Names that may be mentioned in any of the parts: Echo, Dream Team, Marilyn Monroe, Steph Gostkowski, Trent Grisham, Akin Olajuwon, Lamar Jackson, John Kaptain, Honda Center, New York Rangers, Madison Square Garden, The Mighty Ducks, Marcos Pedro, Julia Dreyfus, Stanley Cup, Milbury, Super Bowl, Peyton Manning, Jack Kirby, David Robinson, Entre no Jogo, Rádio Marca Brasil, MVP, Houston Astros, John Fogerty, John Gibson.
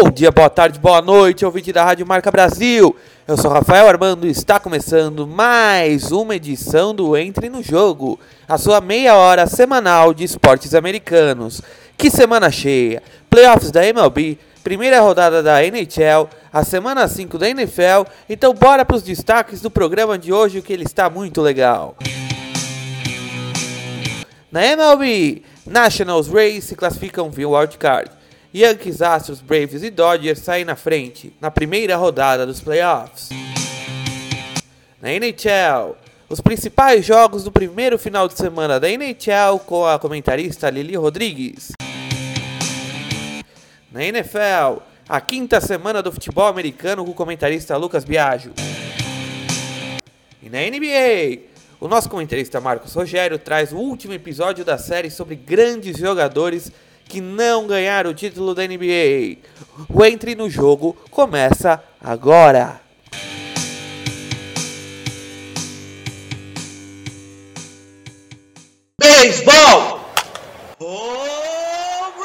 Bom dia, boa tarde, boa noite, ouvinte da Rádio Marca Brasil. Eu sou Rafael Armando e está começando mais uma edição do Entre no Jogo, a sua meia hora semanal de esportes americanos. Que semana cheia! Playoffs da MLB, primeira rodada da NHL, a semana 5 da NFL. Então bora para os destaques do programa de hoje, que ele está muito legal. Na MLB, Nationals Rays se classificam via wildcard. Yankees, Astros, Braves e Dodgers saem na frente na primeira rodada dos playoffs. Na NHL, os principais jogos do primeiro final de semana da NHL com a comentarista Lili Rodrigues. Na NFL, a quinta semana do futebol americano com o comentarista Lucas Biaggio. E na NBA, o nosso comentarista Marcos Rogério traz o último episódio da série sobre grandes jogadores que não ganharam o título da NBA. O Entre no Jogo começa agora. Beisebol! Home run!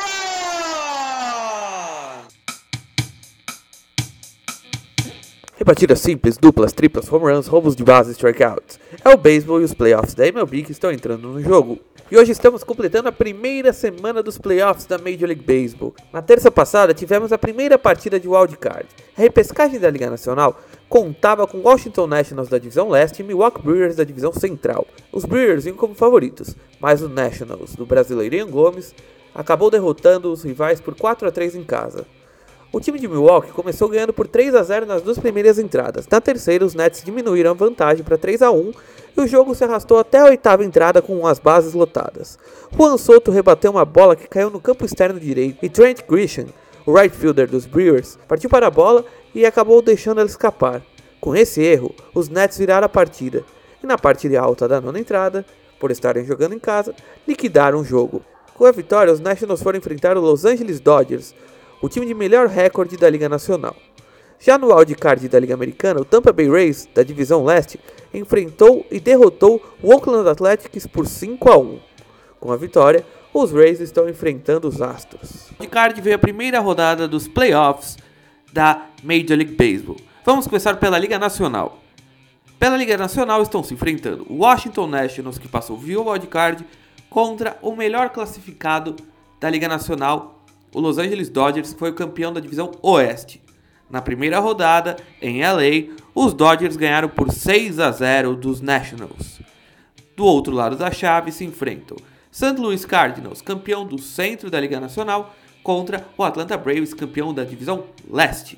Rebatidas simples, duplas, triplas, home runs, roubos de base e strikeouts. É o beisebol e os playoffs da MLB que estão entrando no jogo. E hoje estamos completando a primeira semana dos playoffs da Major League Baseball. Na terça passada tivemos a primeira partida de wildcard. A repescagem da Liga Nacional contava com Washington Nationals da divisão leste e Milwaukee Brewers da divisão central. Os Brewers vinham como favoritos, mas o Nationals, do brasileiro Ian Gomes, acabou derrotando os rivais por 4-3 em casa. O time de Milwaukee começou ganhando por 3-0 nas duas primeiras entradas. Na terceira, os Nets diminuíram a vantagem para 3-1 e o jogo se arrastou até a oitava entrada com as bases lotadas. Juan Soto rebateu uma bola que caiu no campo externo direito e Trent Grisham, o right fielder dos Brewers, partiu para a bola e acabou deixando ela escapar. Com esse erro, os Nets viraram a partida e na partida alta da nona entrada, por estarem jogando em casa, liquidaram o jogo. Com a vitória, os Nationals foram enfrentar o Los Angeles Dodgers, o time de melhor recorde da Liga Nacional. Já no wildcard da Liga Americana, o Tampa Bay Rays, da divisão leste, enfrentou e derrotou o Oakland Athletics por 5-1. Com a vitória, os Rays estão enfrentando os Astros. O wildcard veio a primeira rodada dos playoffs da Major League Baseball. Vamos começar pela Liga Nacional. Pela Liga Nacional estão se enfrentando o Washington Nationals, que passou via wildcard, contra o melhor classificado da Liga Nacional, o Los Angeles Dodgers, que foi o campeão da divisão Oeste. Na primeira rodada, em LA, os Dodgers ganharam por 6-0 dos Nationals. Do outro lado da chave se enfrentam St. Louis Cardinals, campeão do centro da Liga Nacional, contra o Atlanta Braves, campeão da divisão Leste.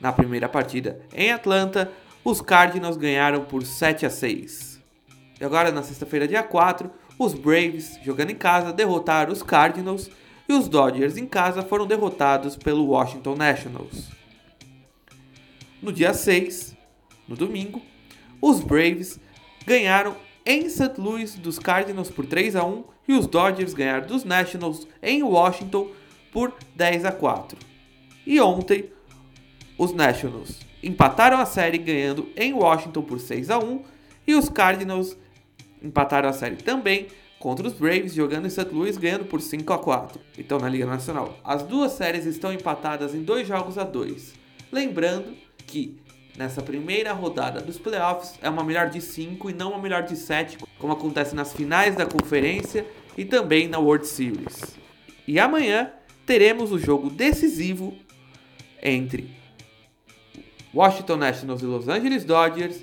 Na primeira partida, em Atlanta, os Cardinals ganharam por 7-6. E agora, na sexta-feira, dia 4, os Braves, jogando em casa, derrotaram os Cardinals, e os Dodgers em casa foram derrotados pelo Washington Nationals. No dia 6, no domingo, os Braves ganharam em St. Louis dos Cardinals por 3-1 e os Dodgers ganharam dos Nationals em Washington por 10-4. E ontem, os Nationals empataram a série ganhando em Washington por 6-1 e os Cardinals empataram a série também contra os Braves, jogando em St. Louis, ganhando por 5-4. Então, na Liga Nacional, as duas séries estão empatadas em 2-2. Lembrando que, nessa primeira rodada dos playoffs, é uma melhor de 5 e não uma melhor de 7, como acontece nas finais da conferência e também na World Series. E amanhã, teremos o jogo decisivo entre Washington Nationals e Los Angeles Dodgers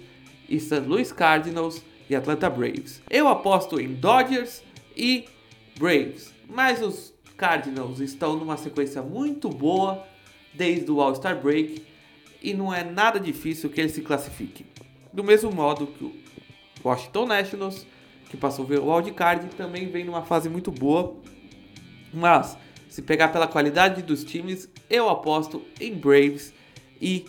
e St. Louis Cardinals e Atlanta Braves. Eu aposto em Dodgers e Braves, mas os Cardinals estão numa sequência muito boa desde o All-Star Break e não é nada difícil que eles se classifiquem. Do mesmo modo que o Washington Nationals, que passou o wildcard, também vem numa fase muito boa, mas se pegar pela qualidade dos times, eu aposto em Braves e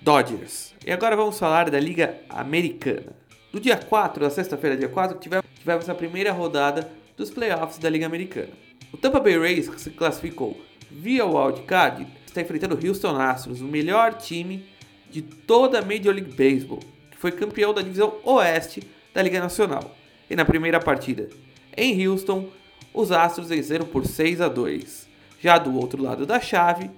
Dodgers. E agora vamos falar da Liga Americana. No dia 4, na sexta-feira, dia 4, tivemos a primeira rodada dos playoffs da Liga Americana. O Tampa Bay Rays, que se classificou via wildcard, está enfrentando o Houston Astros, o melhor time de toda a Major League Baseball, que foi campeão da divisão Oeste da Liga Nacional. E na primeira partida, em Houston, os Astros venceram por 6-2. Já do outro lado da chave,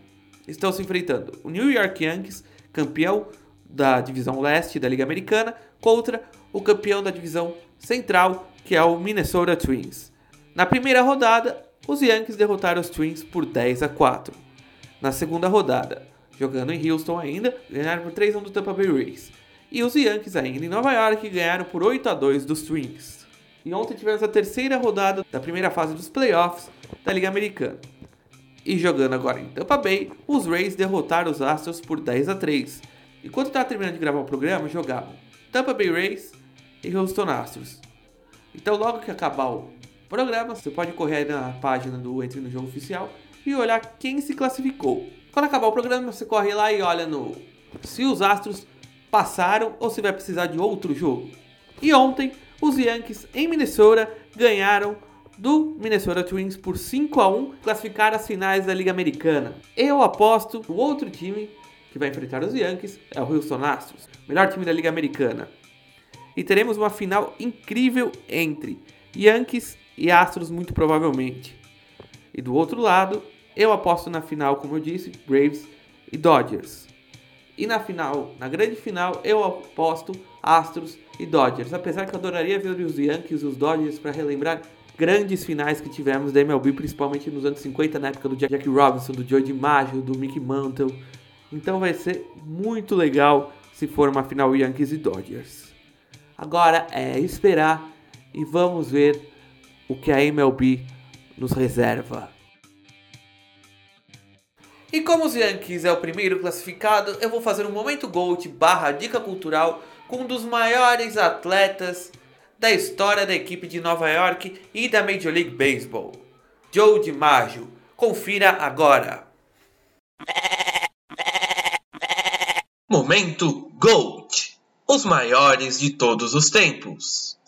estão se enfrentando o New York Yankees, campeão da divisão leste da Liga Americana, contra o campeão da divisão central, que é o Minnesota Twins. Na primeira rodada, os Yankees derrotaram os Twins por 10-4. Na segunda rodada, jogando em Houston ainda, ganharam por 3-1 do Tampa Bay Rays. E os Yankees ainda em Nova York ganharam por 8-2 dos Twins. E ontem tivemos a terceira rodada da primeira fase dos playoffs da Liga Americana. E jogando agora em Tampa Bay, os Rays derrotaram os Astros por 10-3. Enquanto estava terminando de gravar o programa, jogavam Tampa Bay Rays e Houston Astros. Então logo que acabar o programa, você pode correr aí na página do Entre no Jogo Oficial e olhar quem se classificou. Quando acabar o programa, você corre lá e olha no se os Astros passaram ou se vai precisar de outro jogo. E ontem, os Yankees em Minnesota ganharam do Minnesota Twins por 5-1, classificaram as finais da Liga Americana. Eu aposto que o outro time que vai enfrentar os Yankees é o Houston Astros, melhor time da Liga Americana. E teremos uma final incrível entre Yankees e Astros, muito provavelmente. E do outro lado, eu aposto na final, como eu disse, Braves e Dodgers. E na final, na grande final, eu aposto Astros e Dodgers. Apesar que eu adoraria ver os Yankees e os Dodgers para relembrar grandes finais que tivemos da MLB, principalmente nos anos 50, na época do Jackie Robinson, do Joe DiMaggio, do Mickey Mantle. Então vai ser muito legal se for uma final Yankees e Dodgers. Agora é esperar e vamos ver o que a MLB nos reserva. E como os Yankees é o primeiro classificado, eu vou fazer um momento GOAT / dica cultural com um dos maiores atletas da história da equipe de Nova York e da Major League Baseball, Joe DiMaggio. Confira agora. Momento GOAT, os maiores de todos os tempos.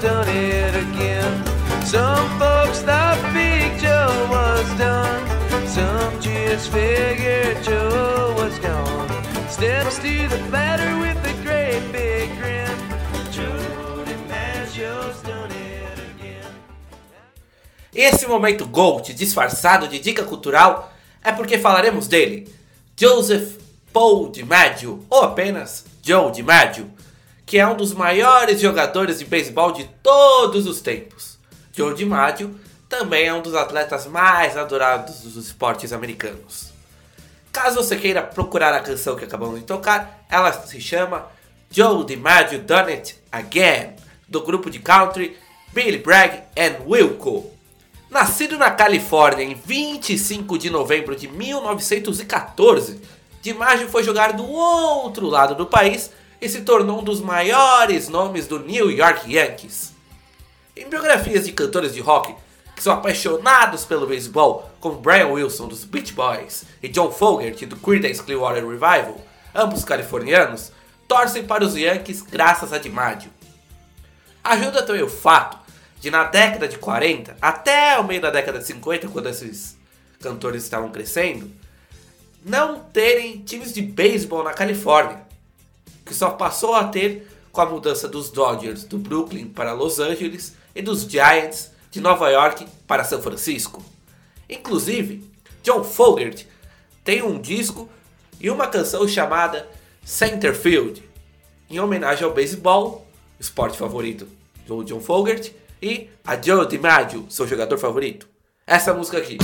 Done it again. Some folks thought Big Joe was done. Some just figured Joe was gone. Steps to the platter with a great big grin. Joe DiMaggio's done it again. Esse momento GOAT disfarçado de dica cultural é porque falaremos dele, Joseph Paul DeMaggio, ou apenas Joe DiMaggio, que é um dos maiores jogadores de beisebol de todos os tempos. Joe DiMaggio também é um dos atletas mais adorados dos esportes americanos. Caso você queira procurar a canção que acabamos de tocar, ela se chama Joe DiMaggio Done It Again, do grupo de country Billy Bragg and Wilco. Nascido na Califórnia em 25 de novembro de 1914, DiMaggio foi jogar do outro lado do país e se tornou um dos maiores nomes do New York Yankees. Em biografias de cantores de rock que são apaixonados pelo beisebol, como Brian Wilson dos Beach Boys e John Fogerty do Creedence Clearwater Revival, ambos californianos, torcem para os Yankees graças a DiMaggio. Ajuda também o fato de na década de 40 até o meio da década de 50, quando esses cantores estavam crescendo, não terem times de beisebol na Califórnia, que só passou a ter com a mudança dos Dodgers do Brooklyn para Los Angeles e dos Giants de Nova York para São Francisco. Inclusive, John Fogerty tem um disco e uma canção chamada Center Field, em homenagem ao beisebol, esporte favorito do John Fogerty, e a Joe DiMaggio, seu jogador favorito. Essa música aqui.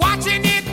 Watching it.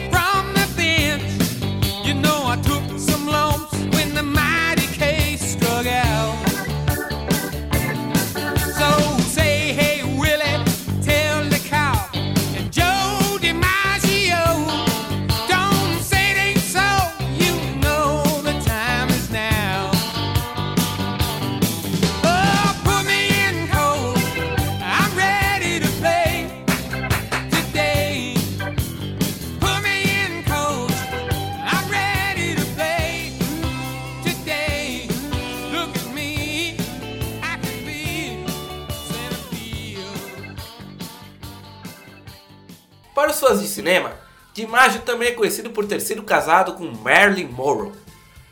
os fãs de cinema, DiMaggio também é conhecido por ter sido casado com Marilyn Monroe.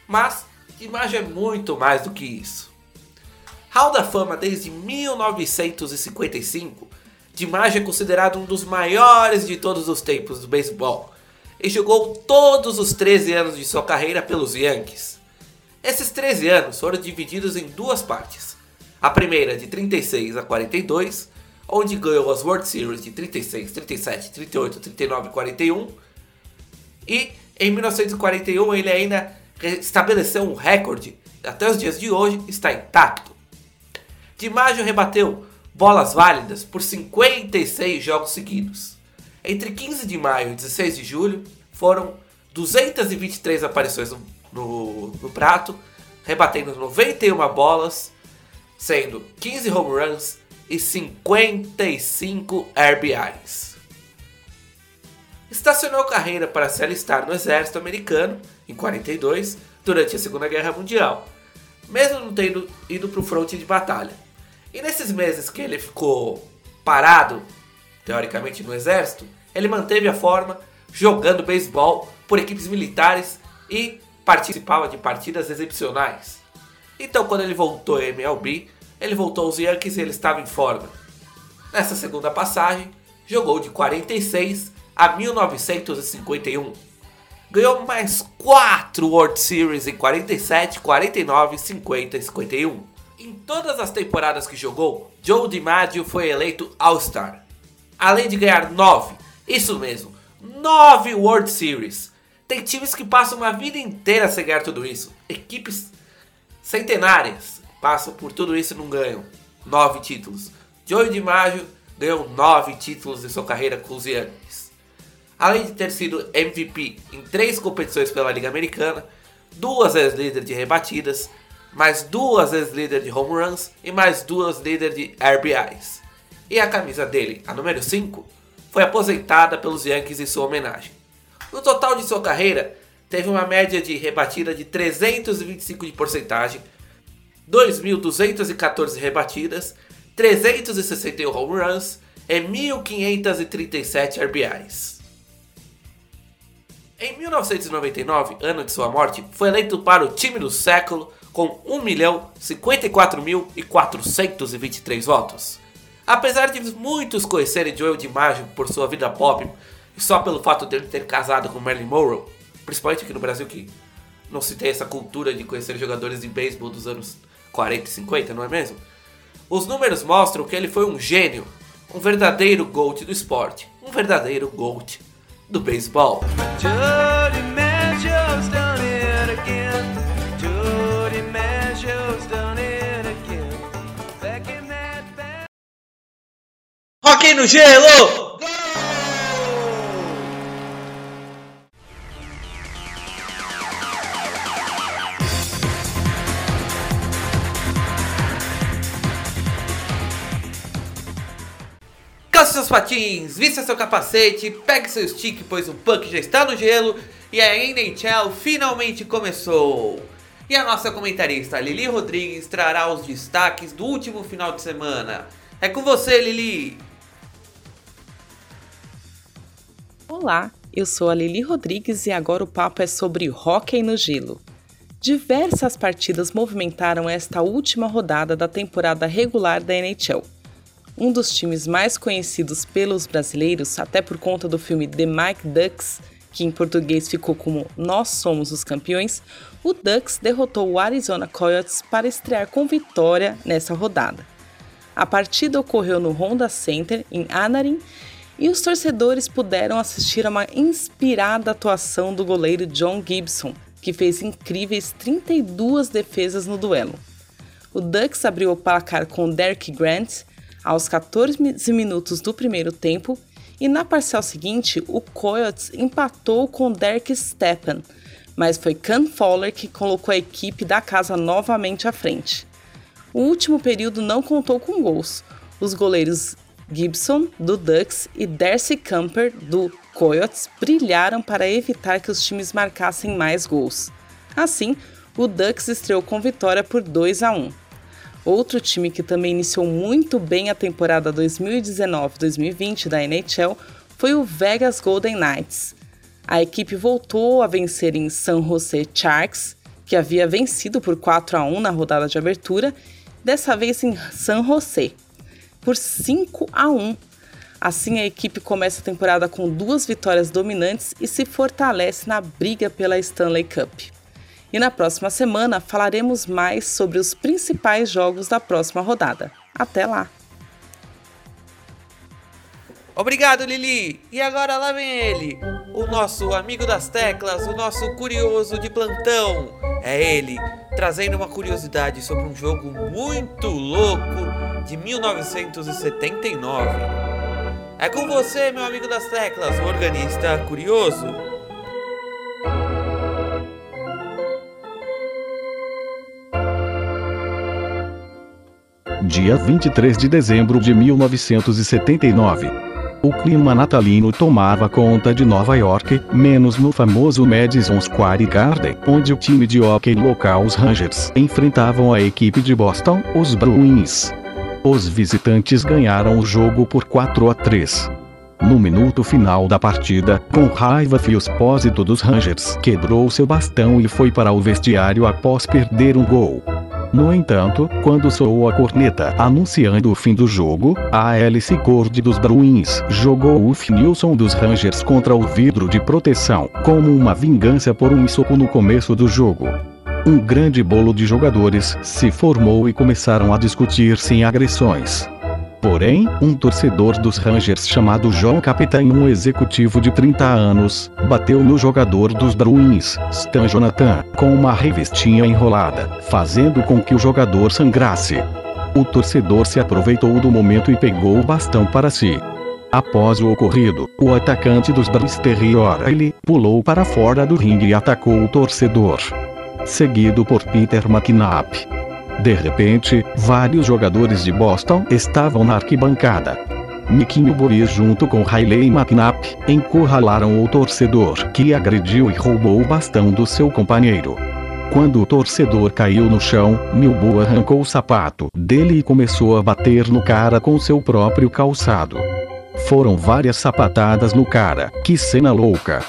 Mas DiMaggio é muito mais do que isso. Hall da Fama desde 1955, DiMaggio é considerado um dos maiores de todos os tempos do beisebol e jogou todos os 13 anos de sua carreira pelos Yankees. Esses 13 anos foram divididos em duas partes, a primeira de 36 a 42, onde ganhou as World Series de 36, 37, 38, 39 e 41, e em 1941 ele ainda estabeleceu um recorde, até os dias de hoje está intacto. DiMaggio rebateu bolas válidas por 56 jogos seguidos. Entre 15 de maio e 16 de julho foram 223 aparições no prato, rebatendo 91 bolas, sendo 15 home runs e 55 RBIs. Estacionou carreira para se alistar no exército americano em 1942 durante a Segunda Guerra Mundial, mesmo não tendo ido para o fronte de batalha. E nesses meses que ele ficou parado, teoricamente no exército, ele manteve a forma jogando beisebol por equipes militares e participava de partidas excepcionais. Então quando ele voltou à MLB, ele voltou aos Yankees e ele estava em forma. Nessa segunda passagem, jogou de 46 a 1951. Ganhou mais 4 World Series em 47, 49, 50 e 51. Em todas as temporadas que jogou, Joe DiMaggio foi eleito All-Star. Além de ganhar 9, isso mesmo, 9 World Series. Tem times que passam uma vida inteira sem ganhar tudo isso. Equipes centenárias passam por tudo isso e não ganham. 9 títulos. Joe DiMaggio ganhou 9 títulos de sua carreira com os Yankees. Além de ter sido MVP em 3 competições pela Liga Americana, 2 vezes líder de rebatidas, mais 2 vezes líder de home runs e mais 2 líder de RBIs. E a camisa dele, a número 5, foi aposentada pelos Yankees em sua homenagem. No total de sua carreira, teve uma média de rebatida de 325 de porcentagem, 2.214 rebatidas, 361 home runs e 1.537 RBIs. Em 1999, ano de sua morte, foi eleito para o time do século com 1.054.423 votos. Apesar de muitos conhecerem Joe DiMaggio por sua vida pop e só pelo fato dele ter casado com Marilyn Monroe, principalmente aqui no Brasil que não se tem essa cultura de conhecer jogadores de beisebol dos anos 40 e 50, não é mesmo? Os números mostram que ele foi um gênio, um verdadeiro GOAT do esporte, um verdadeiro GOAT do beisebol. Rock no gelo! Gol! Calce seus patins, vista seu capacete, pegue seu stick, pois o puck já está no gelo e a NHL finalmente começou. E a nossa comentarista Lili Rodrigues trará os destaques do último final de semana. É com você, Lili! Olá, eu sou a Lili Rodrigues e agora o papo é sobre hóquei no gelo. Diversas partidas movimentaram esta última rodada da temporada regular da NHL. Um dos times mais conhecidos pelos brasileiros, até por conta do filme The Mighty Ducks, que em português ficou como Nós Somos os Campeões, o Ducks derrotou o Arizona Coyotes para estrear com vitória nessa rodada. A partida ocorreu no Honda Center, em Anaheim, e os torcedores puderam assistir a uma inspirada atuação do goleiro John Gibson, que fez incríveis 32 defesas no duelo. O Ducks abriu o placar com Derek Grant aos 14 minutos do primeiro tempo e na parcial seguinte o Coyotes empatou com Derek Stepan, mas foi Cam Fowler que colocou a equipe da casa novamente à frente. O último período não contou com gols. Os goleiros Gibson, do Ducks, e Darcy Camper, do Coyotes, brilharam para evitar que os times marcassem mais gols. Assim, o Ducks estreou com vitória por 2-1. Outro time que também iniciou muito bem a temporada 2019-2020 da NHL foi o Vegas Golden Knights. A equipe voltou a vencer em San Jose Sharks, que havia vencido por 4-1 na rodada de abertura, dessa vez em San José, por 5-1. Assim, a equipe começa a temporada com 2 vitórias dominantes e se fortalece na briga pela Stanley Cup. E na próxima semana falaremos mais sobre os principais jogos da próxima rodada. Até lá! Obrigado, Lili! E agora lá vem ele, o nosso amigo das teclas, o nosso curioso de plantão. É ele, trazendo uma curiosidade sobre um jogo muito louco de 1979. É com você, meu amigo das teclas, o organista curioso. Dia 23 de dezembro de 1979. O clima natalino tomava conta de Nova York, menos no famoso Madison Square Garden, onde o time de hóquei local, os Rangers, enfrentavam a equipe de Boston, os Bruins. Os visitantes ganharam o jogo por 4-3. No minuto final da partida, com raiva, Phil Esposito dos Rangers quebrou seu bastão e foi para o vestiário após perder um gol. No entanto, quando soou a corneta anunciando o fim do jogo, a hélice corde dos Bruins jogou o Finilson dos Rangers contra o vidro de proteção, como uma vingança por um soco no começo do jogo. Um grande bolo de jogadores se formou e começaram a discutir sem agressões. Porém, um torcedor dos Rangers chamado John Kaptain, um executivo de 30 anos, bateu no jogador dos Bruins, Stan Jonathan, com uma revistinha enrolada, fazendo com que o jogador sangrasse. O torcedor se aproveitou do momento e pegou o bastão para si. Após o ocorrido, o atacante dos Bruins, Terry O'Reilly, pulou para fora do ringue e atacou o torcedor, seguido por Peter McNabb. De repente, vários jogadores de Boston estavam na arquibancada. Niquinho Boris junto com Riley McNabb encurralaram o torcedor, que agrediu e roubou o bastão do seu companheiro. Quando o torcedor caiu no chão, Milbo arrancou o sapato dele e começou a bater no cara com seu próprio calçado. Foram várias sapatadas no cara, que cena louca!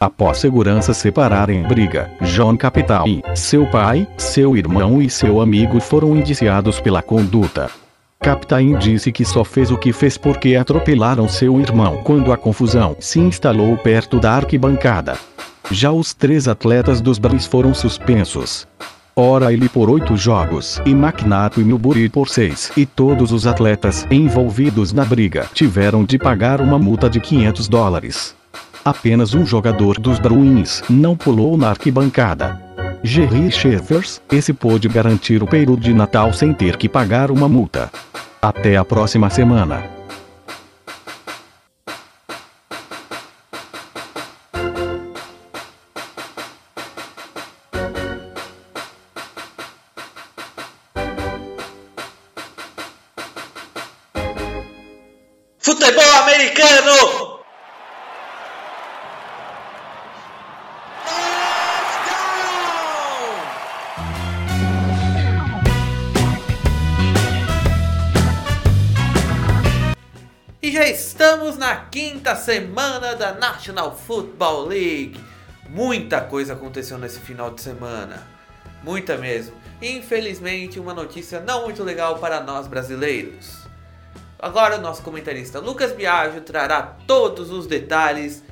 Após segurança separarem briga, John Kaptain, seu pai, seu irmão e seu amigo foram indiciados pela conduta. Kaptain disse que só fez o que fez porque atropelaram seu irmão quando a confusão se instalou perto da arquibancada. Já os 3 atletas dos Bruins foram suspensos. O'Reilly por 8 jogos e McNabb e Milbury por 6, e todos os atletas envolvidos na briga tiveram de pagar uma multa de $500. Apenas um jogador dos Bruins não pulou na arquibancada. Jerry Chevers, esse pôde garantir o período de Natal sem ter que pagar uma multa. Até a próxima semana. Futebol americano! Estamos na 5ª semana da National Football League. Muita coisa aconteceu nesse final de semana. Muita mesmo. Infelizmente, uma notícia não muito legal para nós brasileiros. Agora o nosso comentarista Lucas Biaggio trará todos os detalhes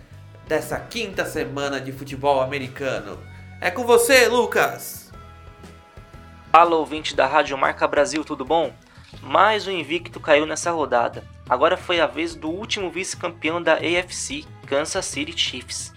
dessa 5ª semana de futebol americano. É com você, Lucas! Fala, ouvinte da Rádio Marca Brasil, tudo bom? Mais um invicto caiu nessa rodada. Agora foi a vez do último vice-campeão da AFC, Kansas City Chiefs.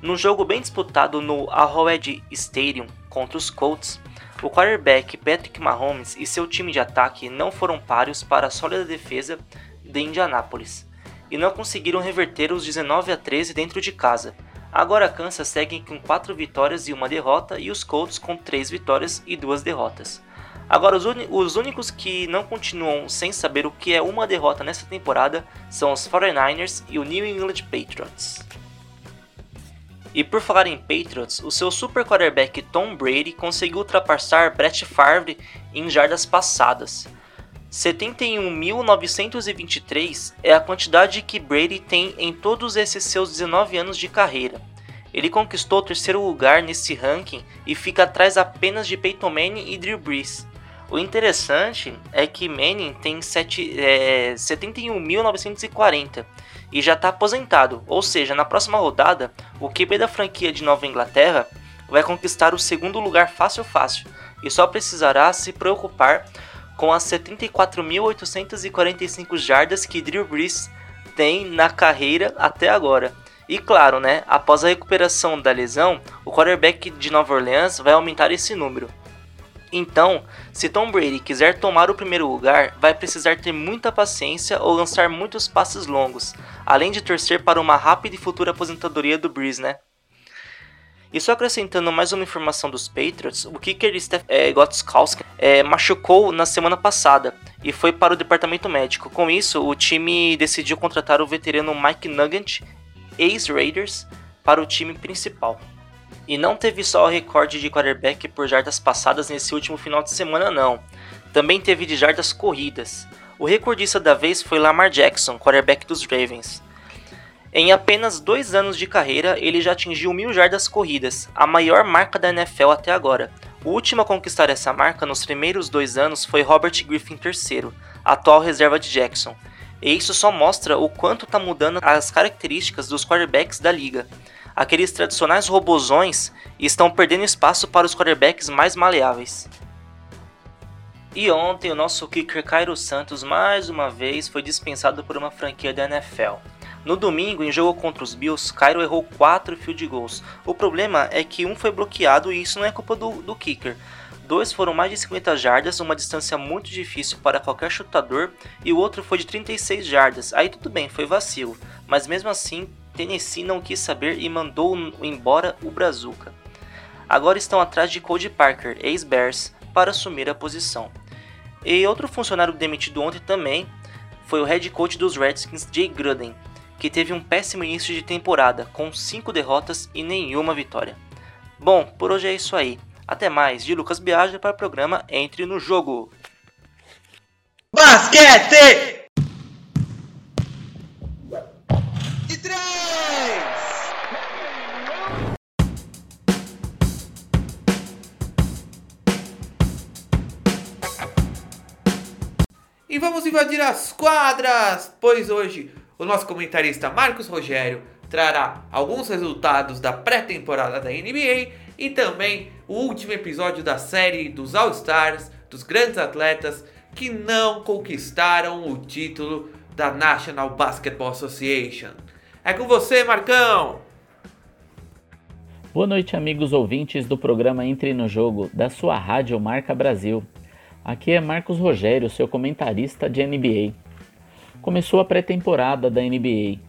Num jogo bem disputado no Arrowhead Stadium contra os Colts, o quarterback Patrick Mahomes e seu time de ataque não foram páreos para a sólida defesa de Indianapolis e não conseguiram reverter os 19-13 dentro de casa. Agora a Kansas segue com 4 vitórias e 1 derrota e os Colts com 3 vitórias e 2 derrotas. Agora, os únicos que não continuam sem saber o que é uma derrota nessa temporada são os 49ers e o New England Patriots. E por falar em Patriots, o seu super quarterback Tom Brady conseguiu ultrapassar Brett Favre em jardas passadas. 71.923 é a quantidade que Brady tem em todos esses seus 19 anos de carreira. Ele conquistou o terceiro lugar nesse ranking e fica atrás apenas de Peyton Manning e Drew Brees. O interessante é que Manning tem 71.940 e já está aposentado, ou seja, na próxima rodada, o QB da franquia de Nova Inglaterra vai conquistar o segundo lugar fácil e só precisará se preocupar com as 74.845 jardas que Drew Brees tem na carreira até agora. E claro, né, após a recuperação da lesão, o quarterback de Nova Orleans vai aumentar esse número. Então, se Tom Brady quiser tomar o primeiro lugar, vai precisar ter muita paciência ou lançar muitos passes longos, além de torcer para uma rápida e futura aposentadoria do Brees, né? E só acrescentando mais uma informação dos Patriots, o kicker Steph Gostkowski machucou na semana passada e foi para o departamento médico. Com isso, o time decidiu contratar o veterano Mike Nugent, ex-Raiders, para o time principal. E não teve só o recorde de quarterback por jardas passadas nesse último final de semana não, também teve de jardas corridas. O recordista da vez foi Lamar Jackson, quarterback dos Ravens. Em apenas 2 anos de carreira, ele já atingiu 1.000 jardas corridas, a maior marca da NFL até agora. O último a conquistar essa marca nos primeiros 2 anos foi Robert Griffin III, atual reserva de Jackson. E isso só mostra o quanto está mudando as características dos quarterbacks da liga. Aqueles tradicionais robozões estão perdendo espaço para os quarterbacks mais maleáveis. E ontem o nosso kicker Cairo Santos mais uma vez foi dispensado por uma franquia da NFL. No domingo, em jogo contra os Bills, Cairo errou 4 field goals. O problema é que um foi bloqueado e isso não é culpa do kicker. 2 foram mais de 50 jardas, uma distância muito difícil para qualquer chutador, e o outro foi de 36 jardas. Aí tudo bem, foi vacilo, mas mesmo assim Tennessee não quis saber e mandou embora o Brazuca. Agora estão atrás de Cody Parker, ex-Bears, para assumir a posição. E outro funcionário demitido ontem também foi o head coach dos Redskins, Jay Gruden, que teve um péssimo início de temporada, com 5 derrotas e nenhuma vitória. Bom, por hoje é isso aí. Até mais, de Lucas Biaggio para o programa Entre no Jogo. Basquete! E vamos invadir as quadras, pois hoje o nosso comentarista Marcos Rogério trará alguns resultados da pré-temporada da NBA e também o último episódio da série dos All-Stars, dos grandes atletas que não conquistaram o título da National Basketball Association. É com você, Marcão! Boa noite, amigos ouvintes do programa Entre no Jogo, da sua Rádio Marca Brasil. Aqui é Marcos Rogério, seu comentarista de NBA. Começou a pré-temporada da NBA.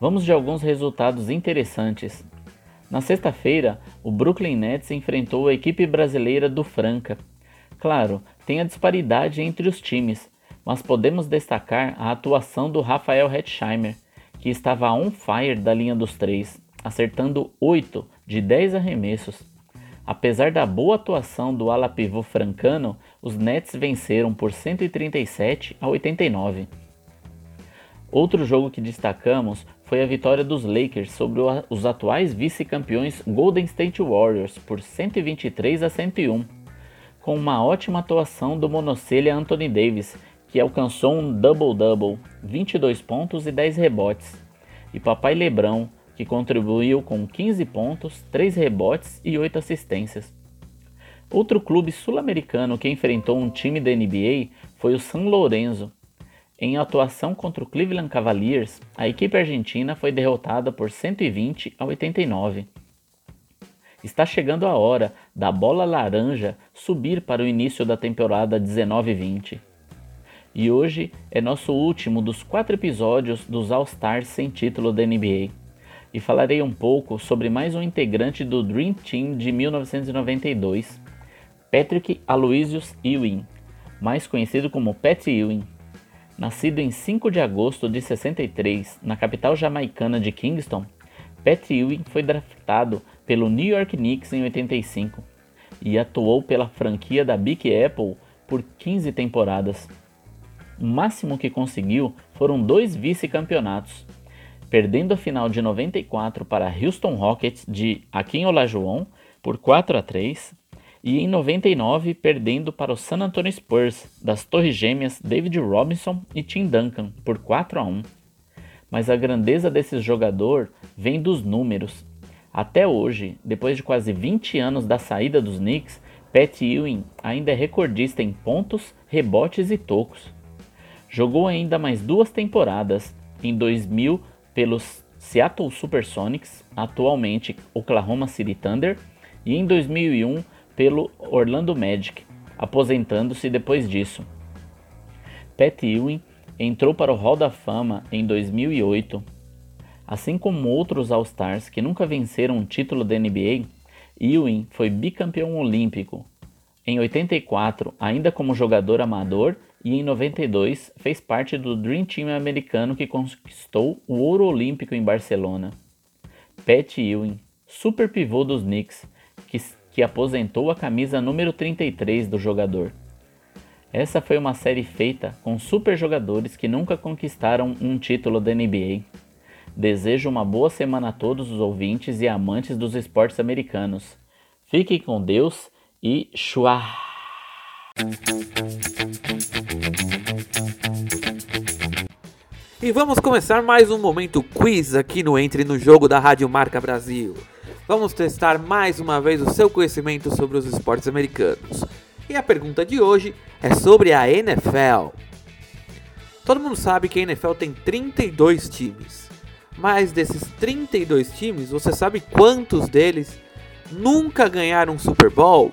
Vamos de alguns resultados interessantes. Na sexta-feira, o Brooklyn Nets enfrentou a equipe brasileira do Franca. Claro, tem a disparidade entre os times, mas podemos destacar a atuação do Rafael Hetzheimer, que estava on fire da linha dos 3, acertando 8 de 10 arremessos. Apesar da boa atuação do ala pivô francano, os Nets venceram por 137 a 89. Outro jogo que destacamos foi a vitória dos Lakers sobre os atuais vice-campeões Golden State Warriors por 123 a 101, com uma ótima atuação do monocelha Anthony Davis, que alcançou um double-double, 22 pontos e 10 rebotes, e Papai Lebrão, que contribuiu com 15 pontos, 3 rebotes e 8 assistências. Outro clube sul-americano que enfrentou um time da NBA foi o San Lorenzo. Em atuação contra o Cleveland Cavaliers, a equipe argentina foi derrotada por 120 a 89. Está chegando a hora da bola laranja subir para o início da temporada 19-20. E hoje é nosso último dos 4 episódios dos All-Stars sem título da NBA. E falarei um pouco sobre mais um integrante do Dream Team de 1992, Patrick Aloysius Ewing, mais conhecido como Pat Ewing. Nascido em 5 de agosto de 63, na capital jamaicana de Kingston, Pat Ewing foi draftado pelo New York Knicks em 85 e atuou pela franquia da Big Apple por 15 temporadas. o máximo que conseguiu foram 2 vice-campeonatos, perdendo a final de 94 para Houston Rockets de Akin Olajuwon por 4-3 e em 99 perdendo para o San Antonio Spurs das torres gêmeas David Robinson e Tim Duncan por 4-1. Mas a grandeza desse jogador vem dos números. Até hoje, depois de quase 20 anos da saída dos Knicks, Pat Ewing ainda é recordista em pontos, rebotes e tocos. Jogou ainda mais 2 temporadas, em 2000 pelos Seattle SuperSonics, atualmente Oklahoma City Thunder, e em 2001 pelo Orlando Magic, aposentando-se depois disso. Pat Ewing entrou para o Hall da Fama em 2008. Assim como outros All-Stars que nunca venceram um título da NBA, Ewing foi bicampeão olímpico. Em 84, ainda como jogador amador, e em 92 fez parte do Dream Team americano que conquistou o ouro olímpico em Barcelona. Pat Ewing, super pivô dos Knicks, que aposentou a camisa número 33 do jogador. Essa foi uma série feita com super jogadores que nunca conquistaram um título da NBA. Desejo uma boa semana a todos os ouvintes e amantes dos esportes americanos. Fiquem com Deus e chua! E vamos começar mais um momento quiz aqui no Entre no Jogo da Rádio Marca Brasil. Vamos testar mais uma vez o seu conhecimento sobre os esportes americanos. E a pergunta de hoje é sobre a NFL. Todo mundo sabe que a NFL tem 32 times. Mas desses 32 times, você sabe quantos deles nunca ganharam um Super Bowl?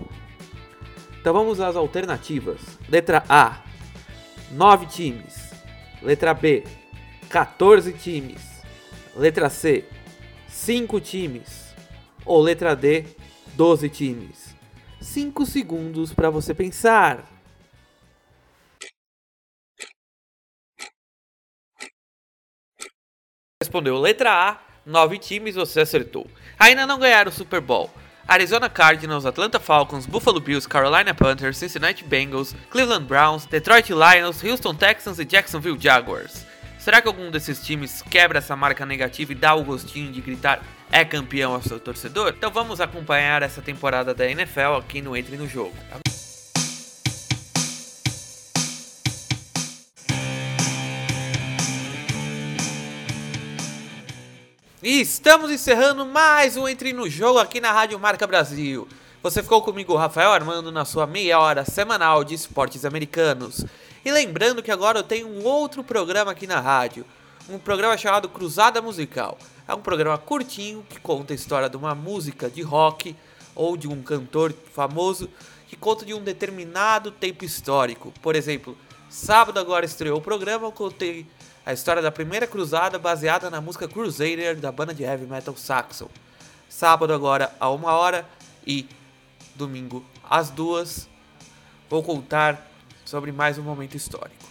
Então vamos às alternativas. Letra A, 9 times. Letra B, 14 times. Letra C, 5 times. Ou letra D, 12 times. 5 segundos para você pensar. Respondeu letra A, 9 times, você acertou. Ainda não ganharam o Super Bowl. Arizona Cardinals, Atlanta Falcons, Buffalo Bills, Carolina Panthers, Cincinnati Bengals, Cleveland Browns, Detroit Lions, Houston Texans e Jacksonville Jaguars. Será que algum desses times quebra essa marca negativa e dá o gostinho de gritar é campeão ao seu torcedor? Então vamos acompanhar essa temporada da NFL aqui no Entre no Jogo. E estamos encerrando mais um Entre no Jogo aqui na Rádio Marca Brasil. Você ficou comigo, Rafael Armando, na sua meia hora semanal de esportes americanos. E lembrando que agora eu tenho um outro programa aqui na rádio. Um programa chamado Cruzada Musical. É um programa curtinho que conta a história de uma música de rock ou de um cantor famoso que conta de um determinado tempo histórico. Por exemplo, sábado agora estreou o programa, eu contei a história da primeira cruzada baseada na música Crusader da banda de heavy metal Saxon. Sábado agora a 1h e domingo às 2h vou contar sobre mais um momento histórico.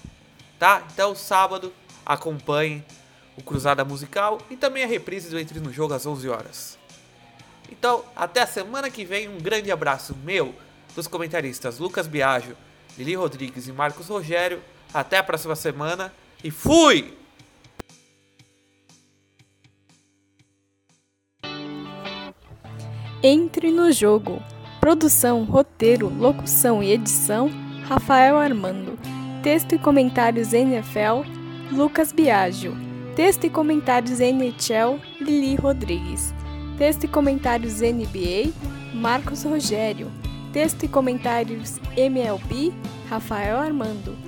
Tá? Então sábado acompanhe o Cruzada Musical e também a reprise do Entre no Jogo às 11h. Então até a semana que vem, um grande abraço meu dos comentaristas Lucas Biaggio, Lili Rodrigues e Marcos Rogério. Até a próxima semana. E fui! Entre no Jogo. Produção, roteiro, locução e edição, Rafael Armando. Texto e comentários NFL, Lucas Biaggio. Texto e comentários NHL, Lili Rodrigues. Texto e comentários NBA, Marcos Rogério. Texto e comentários MLB, Rafael Armando.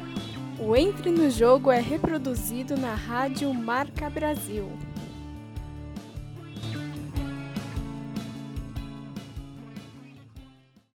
O Entre no Jogo é reproduzido na Rádio Marca Brasil.